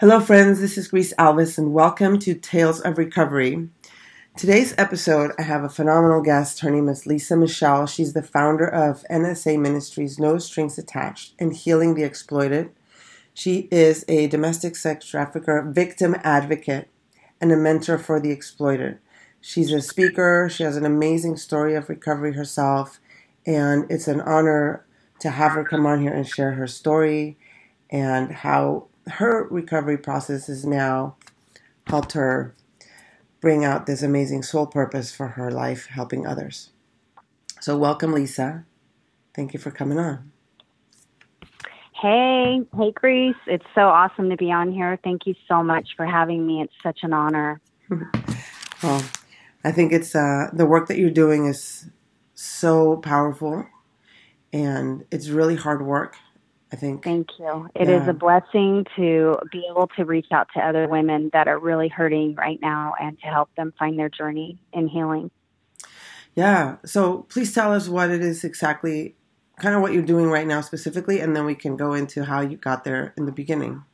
Hello friends, this is Grace Alvis and welcome to Tales of Recovery. Today's episode, I have a phenomenal guest. Her name is Lisa Michelle. She's the founder of NSA Ministries, No Strings Attached, and Healing the Exploited. She is a domestic sex trafficker, victim advocate, and a mentor for the exploited. She's a speaker. She has an amazing story of recovery herself, and it's an honor to have her come on here and share her story and how her recovery process has now helped her bring out this amazing soul purpose for her life, helping others. So welcome, Lisa. Thank you for coming on. Hey, Grace. It's so awesome to be on here. Thank you so much for having me. It's such an honor. Well, I think it's the work that you're doing is so powerful, and it's really hard work, I think. Thank you. It is a blessing to be able to reach out to other women that are really hurting right now and to help them find their journey in healing. Yeah. So please tell us what it is exactly, kind of what you're doing right now specifically, and then we can go into how you got there in the beginning.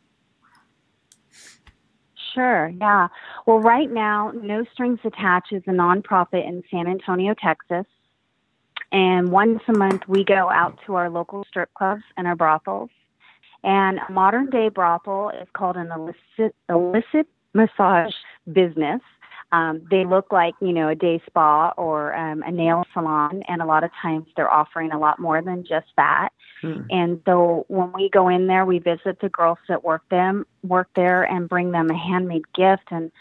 Sure. Yeah. Well, right now, No Strings Attached is a nonprofit in San Antonio, Texas. And once a month, we go out to our local strip clubs and our brothels. And a modern-day brothel is called an illicit massage business. They look like, you know, a day spa or a nail salon, and a lot of times they're offering a lot more than just that. Mm. And so when we go in there, we visit the girls that work there and bring them a handmade gift and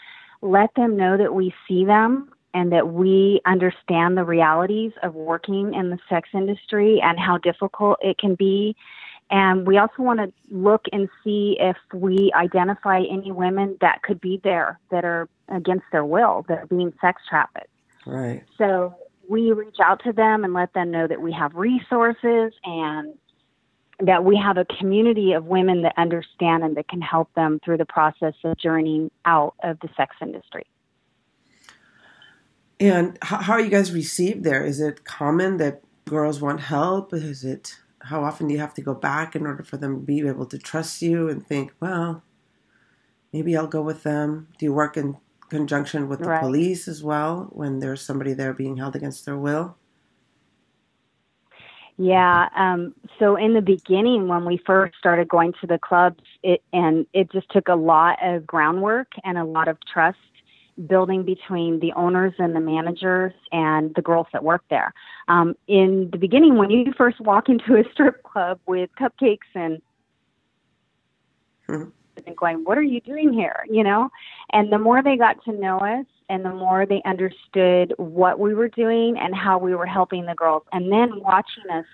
let them know that we see them and that we understand the realities of working in the sex industry and how difficult it can be. And we also want to look and see if we identify any women that could be there that are against their will, that are being sex trafficked. Right. So we reach out to them and let them know that we have resources and that we have a community of women that understand and that can help them through the process of journeying out of the sex industry. And how are you guys received there? Is it common that girls want help? Is it... how often do you have to go back in order for them to be able to trust you and think, well, maybe I'll go with them? Do you work in conjunction with the police as well when there's somebody there being held against their will? Yeah. So in the beginning, when we first started going to the clubs, it just took a lot of groundwork and a lot of trust building between the owners and the managers and the girls that work there. In the beginning, when you first walk into a strip club with cupcakes and going, what are you doing here? You know, and the more they got to know us and the more they understood what we were doing and how we were helping the girls, and then watching us,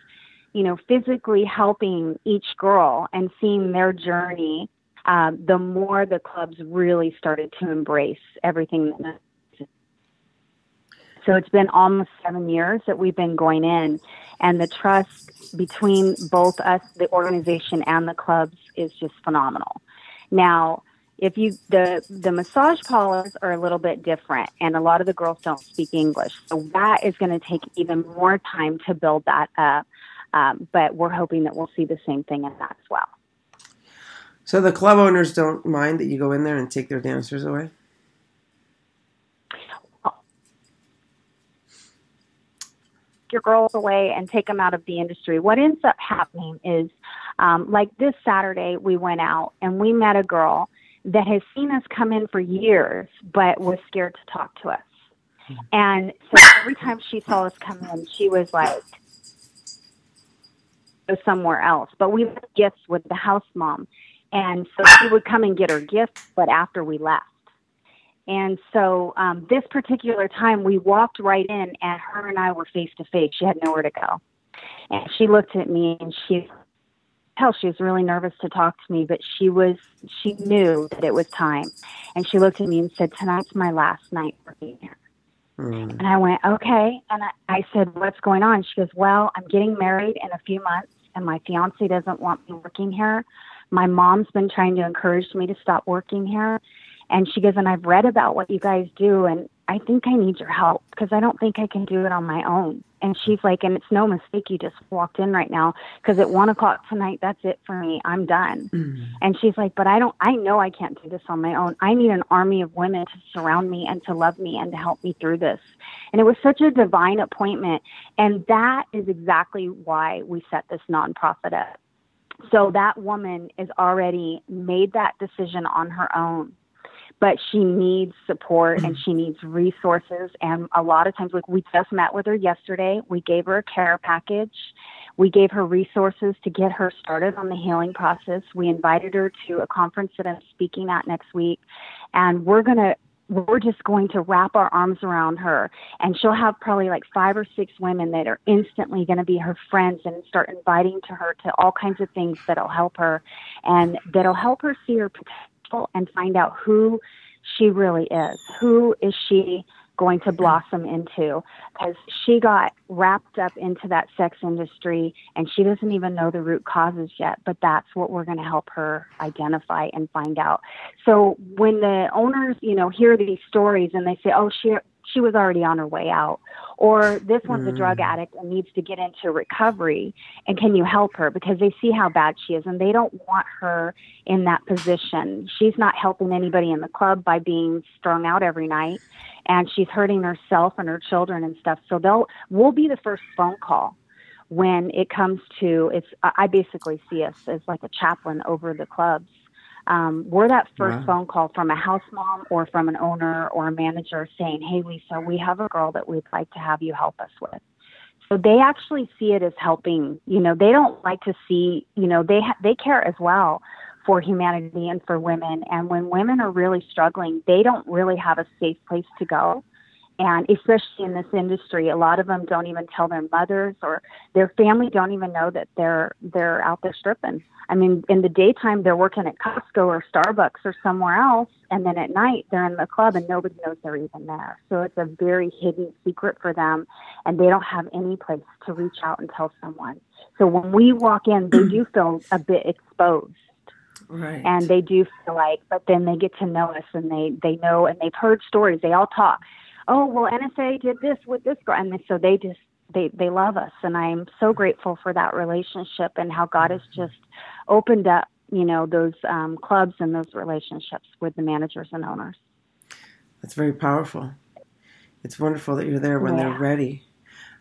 you know, physically helping each girl and seeing their journey, the more the clubs really started to embrace everything. So it's been almost 7 years that we've been going in, and the trust between both us, the organization, and the clubs is just phenomenal. Now, if you the massage parlors are a little bit different, and a lot of the girls don't speak English, so that is going to take even more time to build that up. But we're hoping that we'll see the same thing in that as well. So the club owners don't mind that you go in there and take their dancers away? Your girls away and take them out of the industry. What ends up happening is, like this Saturday, we went out and we met a girl that has seen us come in for years but was scared to talk to us. And so every time she saw us come in, she was like, go somewhere else. But we had gifts with the house mom. And so she would come and get her gift, but after we left. And so this particular time, we walked right in, and her and I were face-to-face. She had nowhere to go. And she looked at me, and she was really nervous to talk to me, but she knew that it was time. And she looked at me and said, tonight's my last night working here. Mm. And I went, okay. And I said, what's going on? She goes, well, I'm getting married in a few months, and my fiancé doesn't want me working here. My mom's been trying to encourage me to stop working here. And she goes, and I've read about what you guys do, and I think I need your help because I don't think I can do it on my own. And she's like, and it's no mistake, you just walked in right now, because at 1 o'clock tonight, that's it for me. I'm done. Mm-hmm. And she's like, but I know I can't do this on my own. I need an army of women to surround me and to love me and to help me through this. And it was such a divine appointment. And that is exactly why we set this nonprofit up. So that woman has already made that decision on her own. But she needs support and she needs resources. And a lot of times, like, we just met with her yesterday. We gave her a care package. We gave her resources to get her started on the healing process. We invited her to a conference that I'm speaking at next week. And we're just going to wrap our arms around her, and she'll have probably like 5 or 6 women that are instantly going to be her friends and start inviting to her to all kinds of things that'll help her and that'll help her see her potential and find out who she really is. Who is she going to blossom into? Because she got wrapped up into that sex industry and she doesn't even know the root causes yet, but that's what we're going to help her identify and find out. So when the owners, hear these stories and they say, oh, she was already on her way out, or this one's a drug addict and needs to get into recovery, and can you help her? Because they see how bad she is and they don't want her in that position. She's not helping anybody in the club by being strung out every night, and she's hurting herself and her children and stuff. So we'll be the first phone call when it comes to, I basically see us as like a chaplain over the clubs. We're that first phone call from a house mom or from an owner or a manager saying, hey, Lisa, we have a girl that we'd like to have you help us with. So they actually see it as helping. They don't like to see, they care as well for humanity and for women. And when women are really struggling, they don't really have a safe place to go. And especially in this industry, a lot of them don't even tell their mothers, or their family don't even know that they're out there stripping. I mean, in the daytime, they're working at Costco or Starbucks or somewhere else. And then at night, they're in the club and nobody knows they're even there. So it's a very hidden secret for them. And they don't have any place to reach out and tell someone. So when we walk in, they do feel a bit exposed. Right. And they do feel like, but then they get to know us, and they know, and they've heard stories. They all talk. Oh, well, NSA did this with this girl. And so they love us. And I'm so grateful for that relationship and how God has just opened up, those clubs and those relationships with the managers and owners. That's very powerful. It's wonderful that you're there when they're ready.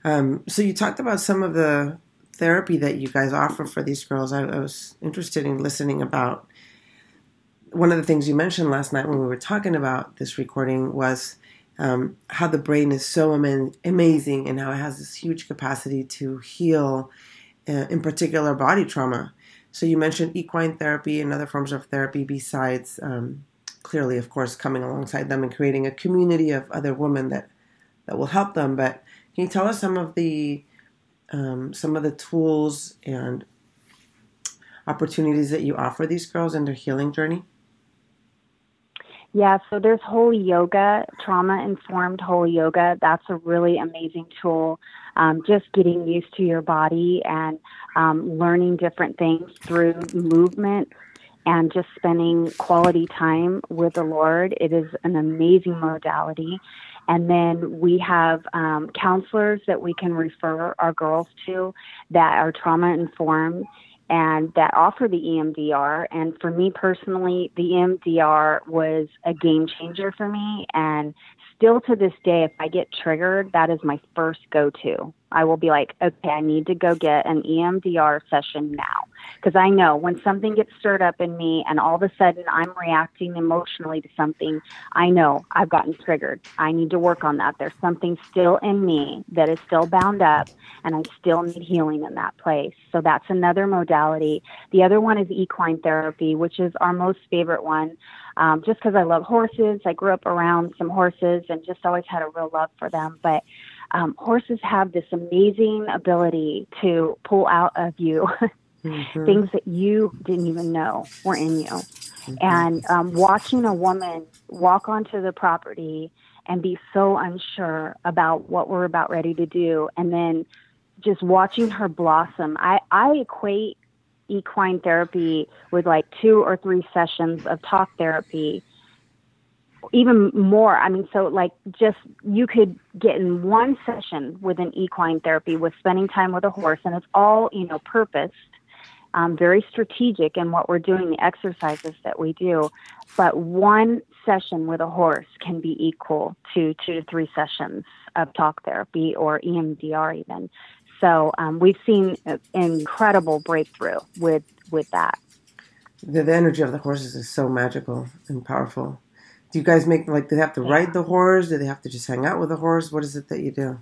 So you talked about some of the therapy that you guys offer for these girls. I was interested in listening about. One of the things you mentioned last night when we were talking about this recording was how the brain is so amazing and how it has this huge capacity to heal, in particular, body trauma. So you mentioned equine therapy and other forms of therapy besides, clearly, of course, coming alongside them and creating a community of other women that will help them. But can you tell us some of the tools and opportunities that you offer these girls in their healing journey? Yeah, so there's Holy Yoga, trauma-informed Holy Yoga. That's a really amazing tool. Just getting used to your body and learning different things through movement and just spending quality time with the Lord. It is an amazing modality. And then we have counselors that we can refer our girls to that are trauma-informed and that offer the EMDR. And for me personally, the EMDR was a game changer for me. And still to this day, if I get triggered, that is my first go-to. I will be like, okay, I need to go get an EMDR session now. Because I know when something gets stirred up in me and all of a sudden I'm reacting emotionally to something, I know I've gotten triggered. I need to work on that. There's something still in me that is still bound up, and I still need healing in that place. So that's another modality. The other one is equine therapy, which is our most favorite one. Just because I love horses. I grew up around some horses and just always had a real love for them. But horses have this amazing ability to pull out of you mm-hmm. things that you didn't even know were in you. Mm-hmm. And watching a woman walk onto the property and be so unsure about what we're about ready to do, and then just watching her blossom. I equate equine therapy with like 2 or 3 sessions of talk therapy even more. I mean, so like just you could get in one session with an equine therapy with spending time with a horse, and it's all, you know, purposed, very strategic in what we're doing, the exercises that we do. But one session with a horse can be equal to 2 to 3 sessions of talk therapy or EMDR even. So we've seen an incredible breakthrough with that. The energy of the horses is so magical and powerful. Do you guys make, like, do they have to ride the horse? Do they have to just hang out with the horse? What is it that you do?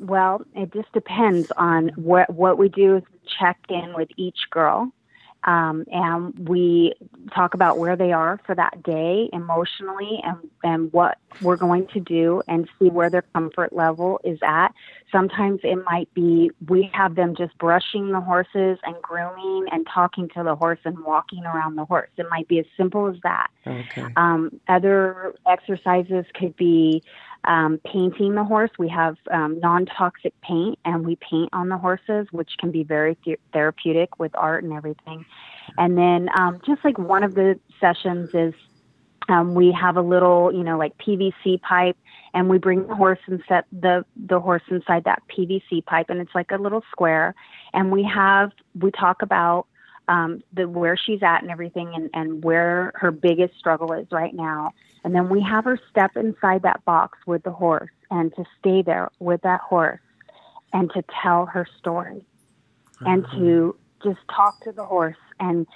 Well, it just depends on what we do is check in with each girl. And we talk about where they are for that day emotionally and what we're going to do and see where their comfort level is at. Sometimes it might be we have them just brushing the horses and grooming and talking to the horse and walking around the horse. It might be as simple as that. Okay. Other exercises could be painting the horse. We have non-toxic paint, and we paint on the horses, which can be very therapeutic with art and everything. And then just like one of the sessions is we have a little, you know, like PVC pipe, and we bring the horse and set the horse inside that PVC pipe, and it's like a little square. And we talk about where she's at and everything and where her biggest struggle is right now. And then we have her step inside that box with the horse and to stay there with that horse and to tell her story and to just talk to the horse and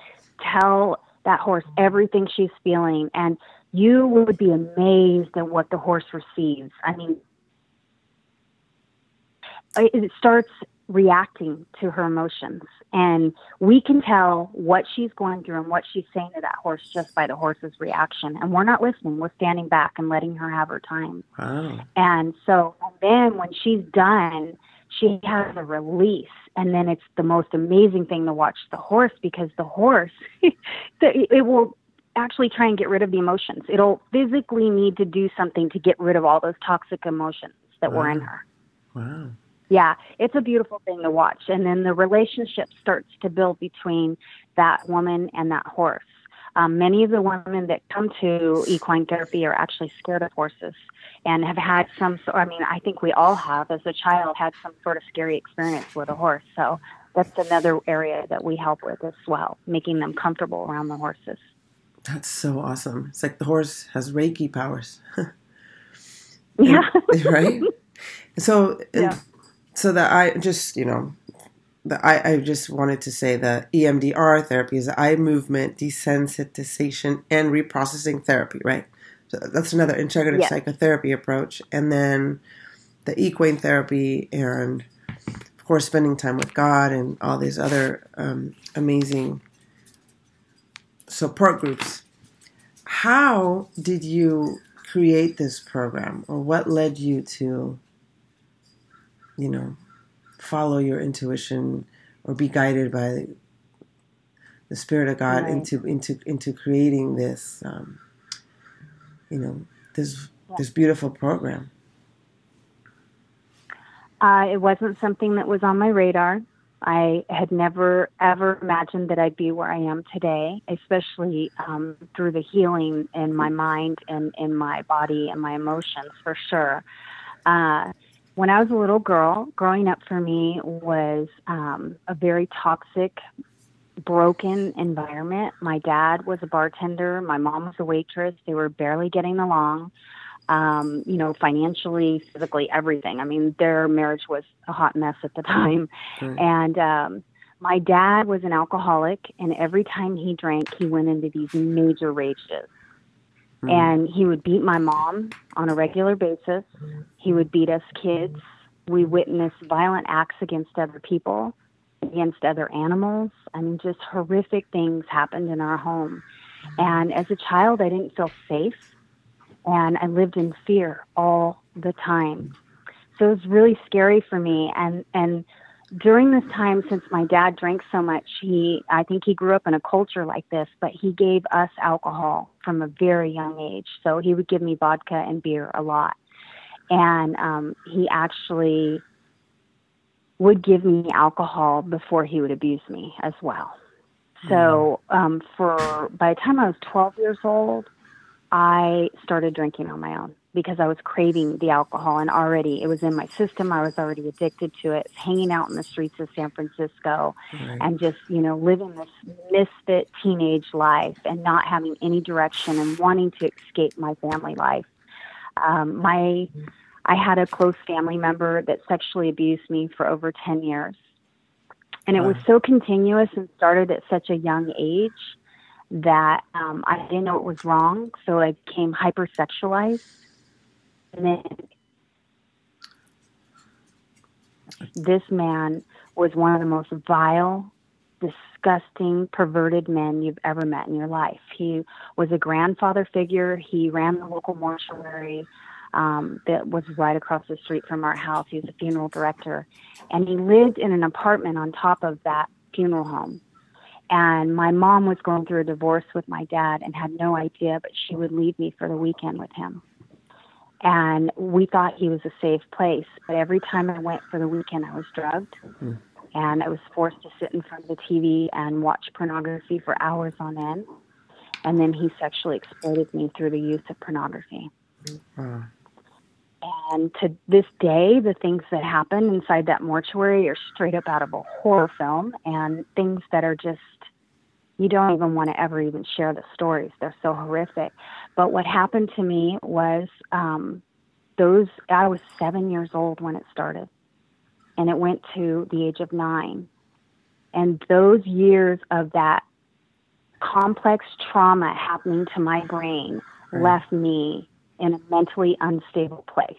tell that horse everything she's feeling. And you would be amazed at what the horse receives. I mean, it starts reacting to her emotions, and we can tell what she's going through and what she's saying to that horse just by the horse's reaction. And we're not listening. We're standing back and letting her have her time. Wow. And so then when she's done, she has a release, and then it's the most amazing thing to watch the horse, because the horse, it will actually try and get rid of the emotions. It'll physically need to do something to get rid of all those toxic emotions that were in her. Wow. Yeah, it's a beautiful thing to watch. And then the relationship starts to build between that woman and that horse. Many of the women that come to equine therapy are actually scared of horses and have had I think we all have, as a child, had some sort of scary experience with a horse. So that's another area that we help with as well, making them comfortable around the horses. That's so awesome. It's like the horse has Reiki powers. Yeah. Right? So... yeah. So that I just wanted to say that EMDR therapy is eye movement, desensitization, and reprocessing therapy, right? So that's another integrative psychotherapy approach. And then the equine therapy and, of course, spending time with God and all these other amazing support groups. How did you create this program, or what led you to... you know, follow your intuition or be guided by the Spirit of God into creating this, this beautiful program? It wasn't something that was on my radar. I had never, ever imagined that I'd be where I am today, especially through the healing in my mind and in my body and my emotions, for sure. When I was a little girl, growing up for me was a very toxic, broken environment. My dad was a bartender. My mom was a waitress. They were barely getting along, financially, physically, everything. I mean, their marriage was a hot mess at the time. Sure. And my dad was an alcoholic, and every time he drank, he went into these major rages. And he would beat my mom on a regular basis. He would beat us kids. We witnessed violent acts against other people, against other animals. I mean, just horrific things happened in our home. And as a child, I didn't feel safe. And I lived in fear all the time. So it was really scary for me. And during this time, since my dad drank so much, I think he grew up in a culture like this, but he gave us alcohol from a very young age. So he would give me vodka and beer a lot. And he actually would give me alcohol before he would abuse me as well. So by the time I was 12 years old, I started drinking on my own because I was craving the alcohol, and already it was in my system. I was already addicted to it, hanging out in the streets of San Francisco and just, you know, living this misfit teenage life and not having any direction and wanting to escape my family life. I had a close family member that sexually abused me for over 10 years. And it was so continuous and started at such a young age that I didn't know it was wrong. So I became hypersexualized. And then this man was one of the most vile, disgusting, perverted men you've ever met in your life. He was a grandfather figure. He ran the local mortuary that was right across the street from our house. He was a funeral director, and he lived in an apartment on top of that funeral home. And my mom was going through a divorce with my dad and had no idea, but she would leave me for the weekend with him. And we thought he was a safe place, but every time I went for the weekend, I was drugged, and I was forced to sit in front of the TV and watch pornography for hours on end. And then he sexually exploited me through the use of pornography. And to this day, the things that happen inside that mortuary are straight up out of a horror film, and things that are just, you don't even want to ever even share the stories. They're so horrific. But what happened to me was I was 7 years old when it started, and it went to the age of 9. And those years of that complex trauma happening to my brain left me in a mentally unstable place.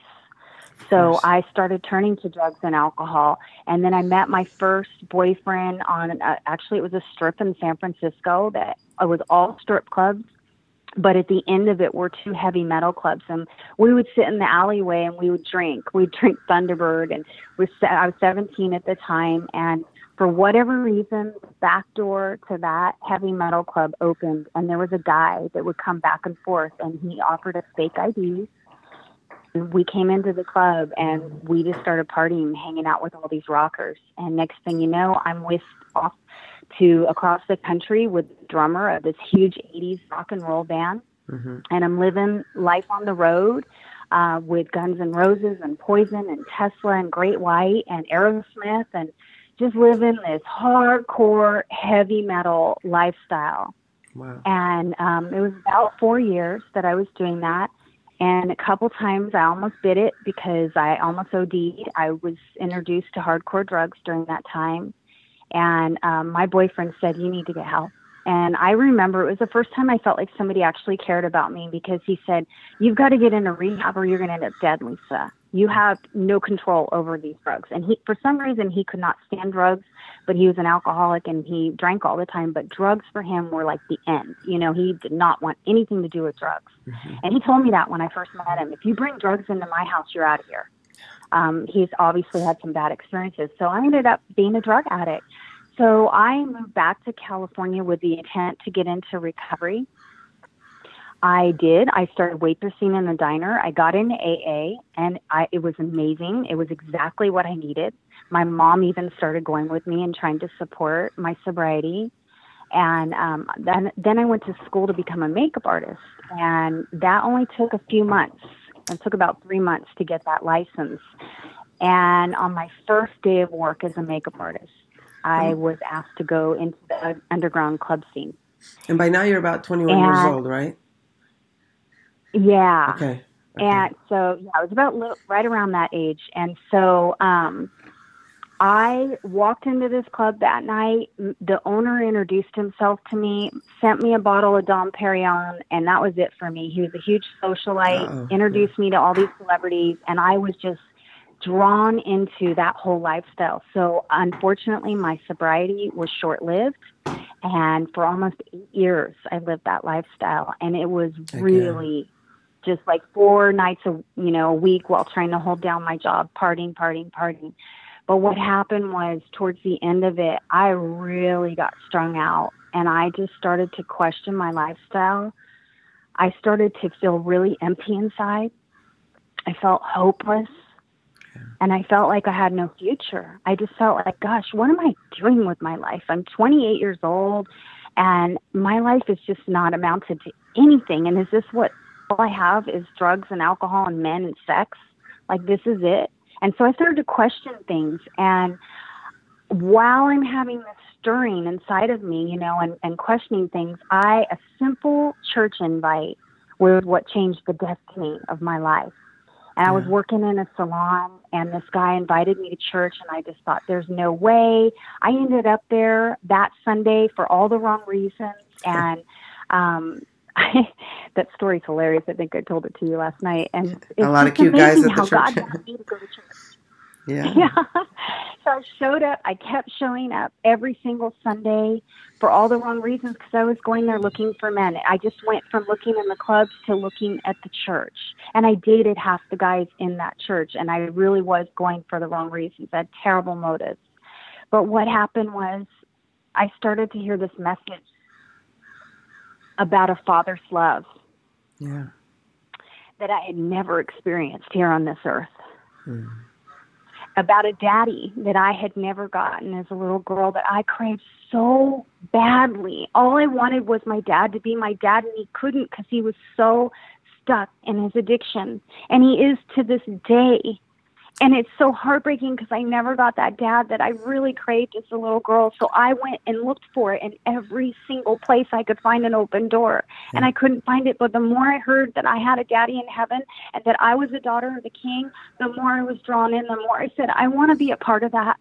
So I started turning to drugs and alcohol. And then I met my first boyfriend actually it was a strip in San Francisco that it was all strip clubs, but at the end of it were 2 heavy metal clubs. And we would sit in the alleyway and we would drink. We'd drink Thunderbird, and I was 17 at the time. And for whatever reason, the back door to that heavy metal club opened, and there was a guy that would come back and forth, and he offered us fake IDs. We came into the club, and we just started partying, hanging out with all these rockers. And next thing you know, I'm whisked off to across the country with the drummer of this huge 80s rock and roll band, and I'm living life on the road with Guns N' Roses and Poison and Tesla and Great White and Aerosmith, and just living this hardcore heavy metal lifestyle. Wow. And it was about 4 years that I was doing that. And a couple times I almost did it because I almost OD'd. I was introduced to hardcore drugs during that time. And my boyfriend said, "You need to get help." And I remember it was the first time I felt like somebody actually cared about me, because he said, "You've got to get into rehab or you're going to end up dead, Lisa. You have no control over these drugs." And he, for some reason, he could not stand drugs, but he was an alcoholic and he drank all the time. But drugs for him were like the end. You know, he did not want anything to do with drugs. And he told me that when I first met him, "If you bring drugs into my house, you're out of here." He's obviously had some bad experiences. So I ended up being a drug addict. So I moved back to California with the intent to get into recovery. I did. I started waitressing in the diner. I got into AA, and it was amazing. It was exactly what I needed. My mom even started going with me and trying to support my sobriety. And then I went to school to become a makeup artist, and that only took a few months. It took about 3 months to get that license. And on my first day of work as a makeup artist, I was asked to go into the underground club scene. And by now you're about 21 years old, right? Yeah. Okay. And so, yeah, I was about right around that age. And so I walked into this club that night. The owner introduced himself to me, sent me a bottle of Dom Perignon, and that was it for me. He was a huge socialite, introduced me to all these celebrities, and I was just drawn into that whole lifestyle. So unfortunately, my sobriety was short-lived, and for almost 8 years, I lived that lifestyle. And it was really just like 4 nights a week while trying to hold down my job, partying. But what happened was, towards the end of it, I really got strung out, and I just started to question my lifestyle. I started to feel really empty inside. I felt hopeless. And I felt like I had no future. I just felt like, gosh, what am I doing with my life? I'm 28 years old. And my life has just not amounted to anything. And is this what all I have is drugs and alcohol and men and sex? Like, this is it? And so I started to question things. And while I'm having this stirring inside of me, you know, and questioning things, a simple church invite was what changed the destiny of my life. And I was working in a salon, and this guy invited me to church, and I just thought, there's no way. I ended up there that Sunday for all the wrong reasons, and that story's hilarious. I think I told it to you last night. And it's a lot of cute guys at the church. God got me to go to church. Yeah. So I showed up. I kept showing up every single Sunday for all the wrong reasons because I was going there looking for men. I just went from looking in the clubs to looking at the church. And I dated half the guys in that church, and I really was going for the wrong reasons. I had terrible motives. But what happened was I started to hear this message about a father's love that I had never experienced here on this earth. Mm. About a daddy that I had never gotten as a little girl that I craved so badly. All I wanted was my dad to be my dad, and he couldn't because he was so stuck in his addiction. And he is to this day. And it's so heartbreaking because I never got that dad that I really craved as a little girl. So I went and looked for it in every single place I could find an open door. Yeah. And I couldn't find it. But the more I heard that I had a daddy in heaven and that I was a daughter of the King, the more I was drawn in, the more I said, I want to be a part of that.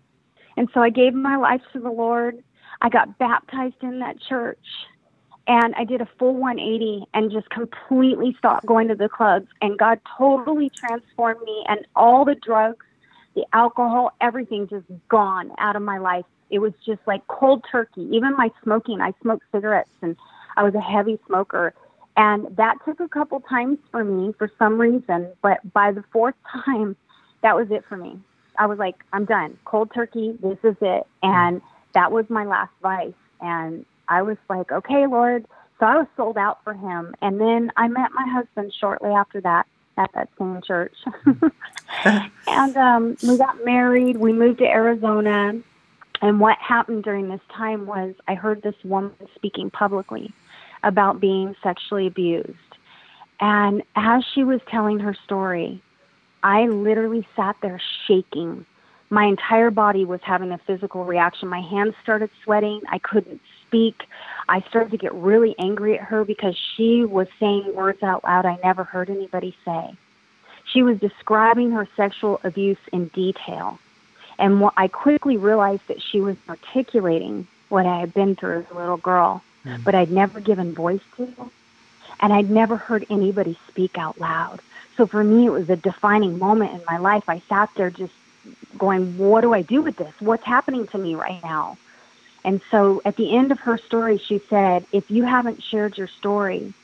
And so I gave my life to the Lord. I got baptized in that church. And I did a full 180 and just completely stopped going to the clubs. And God totally transformed me. And all the drugs, the alcohol, everything just gone out of my life. It was just like cold turkey. Even my smoking, I smoked cigarettes, and I was a heavy smoker. And that took a couple times for me for some reason. But by the fourth time, that was it for me. I was like, I'm done. Cold turkey, this is it. And that was my last vice. And I was like, okay, Lord. So I was sold out for him. And then I met my husband shortly after that at that same church. And we got married. We moved to Arizona. And what happened during this time was I heard this woman speaking publicly about being sexually abused. And as she was telling her story, I literally sat there shaking. My entire body was having a physical reaction. My hands started sweating. I couldn't speak. I started to get really angry at her because she was saying words out loud I never heard anybody say. She was describing her sexual abuse in detail. And I quickly realized that she was articulating what I had been through as a little girl, but I'd never given voice to. And I'd never heard anybody speak out loud. So for me, it was a defining moment in my life. I sat there just going, what do I do with this? What's happening to me right now? And so at the end of her story, she said, if you haven't shared your story,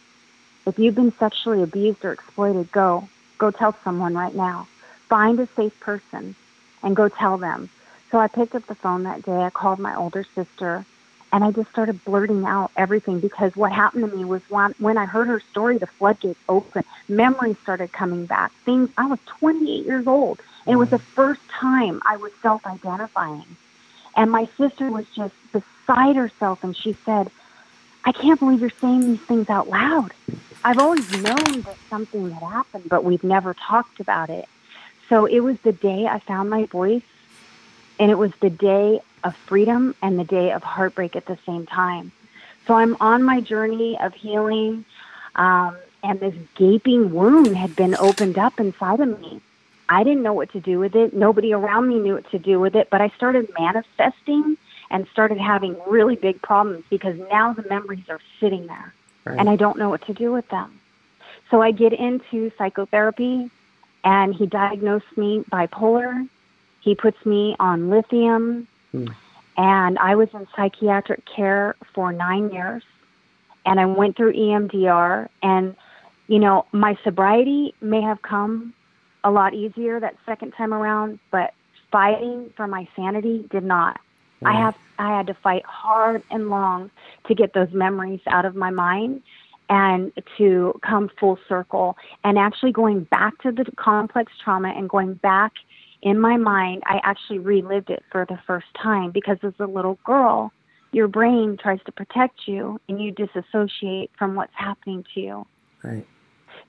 if you've been sexually abused or exploited, go tell someone right now. Find a safe person and go tell them. So I picked up the phone that day. I called my older sister, and I just started blurting out everything, because what happened to me was when I heard her story, the floodgates opened. Memories started coming back. I was 28 years old. It was the first time I was self-identifying. And my sister was just beside herself, and she said, I can't believe you're saying these things out loud. I've always known that something had happened, but we've never talked about it. So it was the day I found my voice, and it was the day of freedom and the day of heartbreak at the same time. So I'm on my journey of healing, and this gaping wound had been opened up inside of me. I didn't know what to do with it. Nobody around me knew what to do with it, but I started manifesting and started having really big problems because now the memories are sitting there, and I don't know what to do with them. So I get into psychotherapy, and he diagnosed me bipolar. He puts me on lithium, and I was in psychiatric care for 9 years, and I went through EMDR, and, you know, my sobriety may have come a lot easier that second time around, but fighting for my sanity did not. Yeah. I had to fight hard and long to get those memories out of my mind and to come full circle. And actually going back to the complex trauma and going back in my mind, I actually relived it for the first time, because as a little girl, your brain tries to protect you and you disassociate from what's happening to you. Right.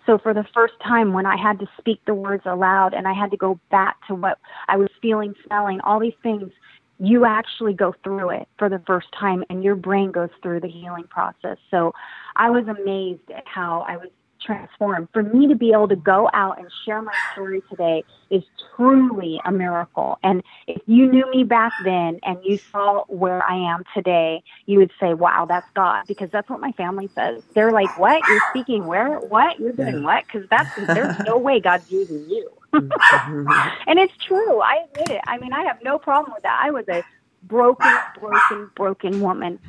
So for the first time when I had to speak the words aloud and I had to go back to what I was feeling, smelling, all these things, you actually go through it for the first time and your brain goes through the healing process. So I was amazed at how I was transformed. For me to be able to go out and share my story today is truly a miracle. And if you knew me back then and you saw where I am today, you would say, wow, that's God, because that's what my family says. They're like, what? You're speaking where? What? You're doing what? Because there's no way God's using you. And it's true. I admit it. I mean, I have no problem with that. I was a broken woman.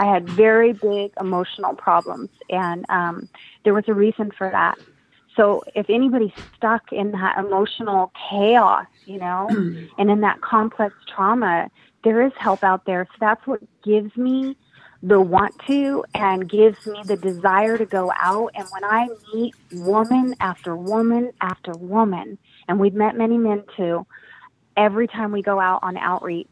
I had very big emotional problems, and there was a reason for that. So if anybody's stuck in that emotional chaos, and in that complex trauma, there is help out there. So that's what gives me the want to and gives me the desire to go out. And when I meet woman after woman after woman, and we've met many men too, every time we go out on outreach,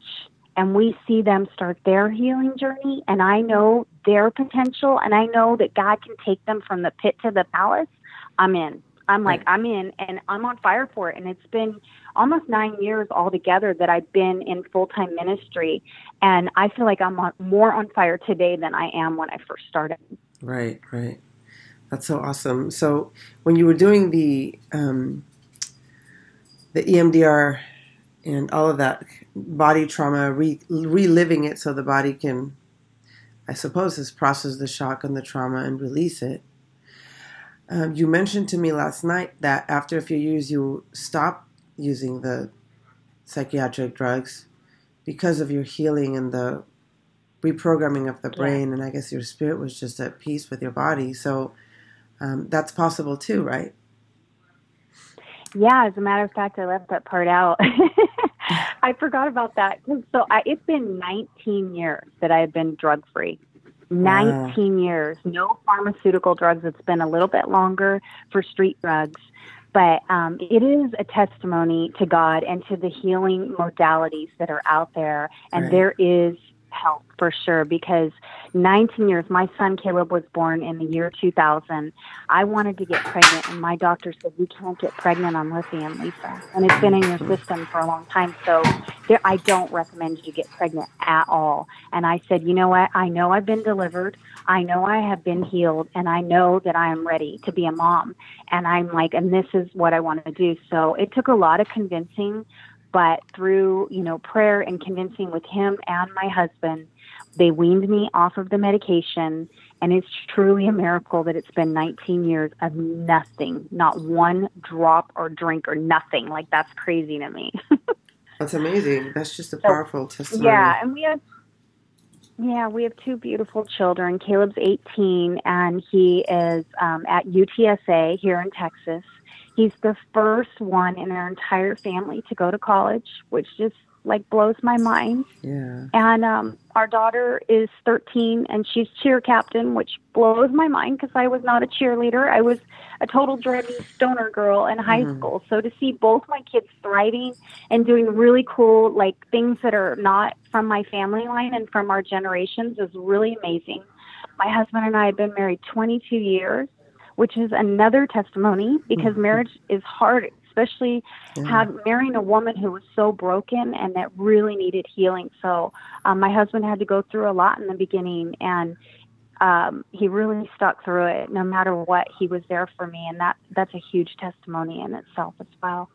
and we see them start their healing journey, and I know their potential, and I know that God can take them from the pit to the palace, I'm in. I'm like, I'm in, and I'm on fire for it. And it's been almost 9 years altogether that I've been in full-time ministry, and I feel like I'm more on fire today than I am when I first started. Right, right. That's so awesome. So when you were doing the EMDR and all of that body trauma, reliving it so the body can, I suppose, just process the shock and the trauma and release it. You mentioned to me last night that after a few years you stopped using the psychiatric drugs because of your healing and the reprogramming of the brain, and I guess your spirit was just at peace with your body. So that's possible too, right? Yeah, as a matter of fact, I left that part out. I forgot about that. So it's been 19 years that I have been drug-free. 19 years. No pharmaceutical drugs. It's been a little bit longer for street drugs. But it is a testimony to God and to the healing modalities that are out there. And there is help for sure, because 19 years, my son Caleb was born in the year 2000. I wanted to get pregnant, and my doctor said, "You can't get pregnant on lithium, Lisa, and it's been in your system for a long time, so I don't recommend you get pregnant at all." And I said, you know what, I know I've been delivered, I know I have been healed, and I know that I am ready to be a mom, and I'm like, and this is what I want to do. So it took a lot of convincing, but through, prayer and convincing with him and my husband, they weaned me off of the medication. And it's truly a miracle that it's been 19 years of nothing, not one drop or drink or nothing. Like, that's crazy to me. That's amazing. That's just a powerful testimony. Yeah. And we have two beautiful children. Caleb's 18 and he is at UTSA here in Texas. He's the first one in our entire family to go to college, which just blows my mind. Yeah. And our daughter is 13 and she's cheer captain, which blows my mind because I was not a cheerleader. I was a total dready stoner girl in high school. So to see both my kids thriving and doing really cool things that are not from my family line and from our generations is really amazing. My husband and I have been married 22 years. Which is another testimony, because marriage is hard, especially marrying a woman who was so broken and that really needed healing. So my husband had to go through a lot in the beginning, and he really stuck through it no matter what. He was there for me, and that's a huge testimony in itself as well.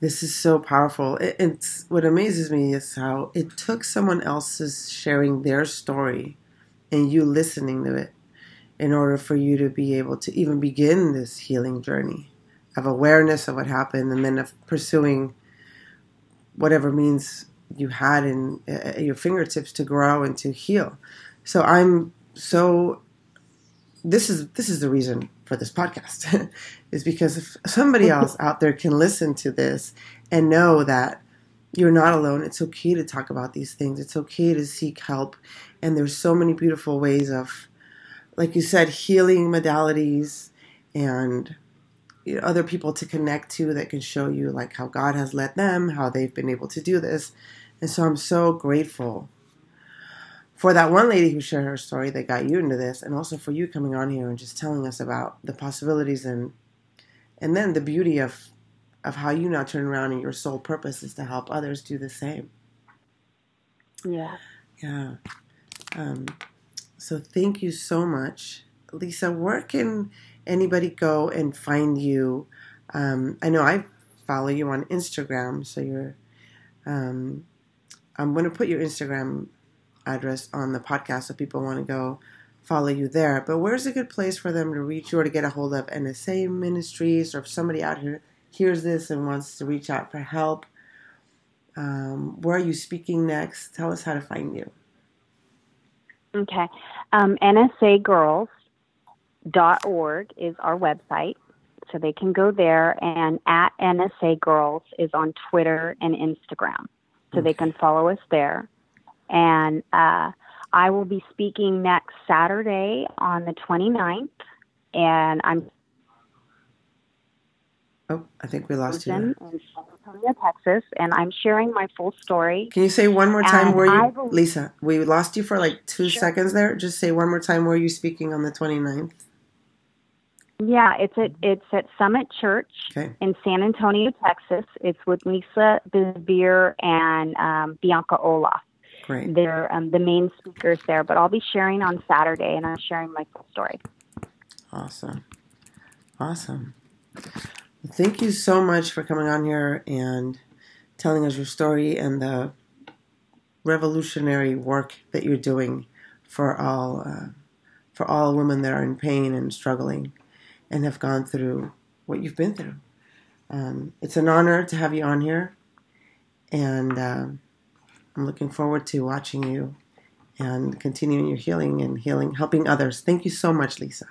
This is so powerful. It's what amazes me is how it took someone else's sharing their story and you listening to it in order for you to be able to even begin this healing journey of awareness of what happened, and then of pursuing whatever means you had in your fingertips to grow and to heal. So this is the reason for this podcast is because if somebody else out there can listen to this and know that you're not alone, it's okay to talk about these things. It's okay to seek help. And there's so many beautiful ways of, like you said, healing modalities and other people to connect to that can show you how God has led them, how they've been able to do this. And so I'm so grateful for that one lady who shared her story that got you into this, and also for you coming on here and just telling us about the possibilities and then the beauty of how you now turn around and your sole purpose is to help others do the same. Yeah. Yeah. So thank you so much. Lisa, where can anybody go and find you? I know I follow you on Instagram, so you're I'm going to put your Instagram address on the podcast so people want to go follow you there. But where's a good place for them to reach you or to get a hold of NSA Ministries, or if somebody out here hears this and wants to reach out for help? Where are you speaking next? Tell us how to find you. Okay. nsagirls.org is our website. So they can go there, and at NSA Girls is on Twitter and Instagram. So they can follow us there. And I will be speaking next Saturday on the 29th, and I'm... Oh, I think we lost you. In San Antonio, Texas, and I'm sharing my full story. Can you say one more time where you... Lisa, we lost you for like 2 seconds there. Just say one more time where you're speaking on the 29th. Yeah, it's at Summit Church in San Antonio, Texas. It's with Lisa Bebeer and Bianca Olaf. Great. They're the main speakers there, but I'll be sharing on Saturday, and I'm sharing my full story. Awesome. Well, thank you so much for coming on here and telling us your story and the revolutionary work that you're doing for all women that are in pain and struggling and have gone through what you've been through. It's an honor to have you on here, and I'm looking forward to watching you and continuing your healing and helping others. Thank you so much, Lisa.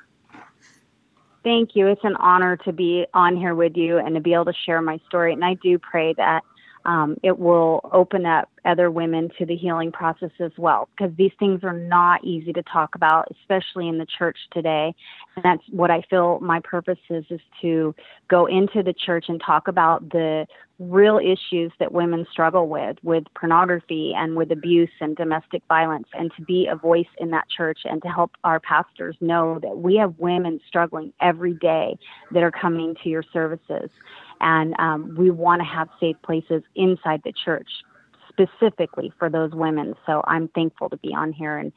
Thank you. It's an honor to be on here with you and to be able to share my story, and I do pray that it will open up other women to the healing process as well, because these things are not easy to talk about, especially in the church today. And that's what I feel my purpose is to go into the church and talk about the real issues that women struggle with pornography and with abuse and domestic violence, and to be a voice in that church and to help our pastors know that we have women struggling every day that are coming to your services. And we want to have safe places inside the church specifically for those women. So I'm thankful to be on here, and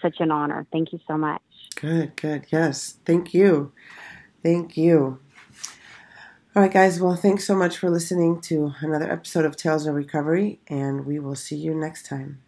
such an honor. Thank you so much. Good. Yes. Thank you. All right, guys. Well, thanks so much for listening to another episode of Tales of Recovery, and we will see you next time.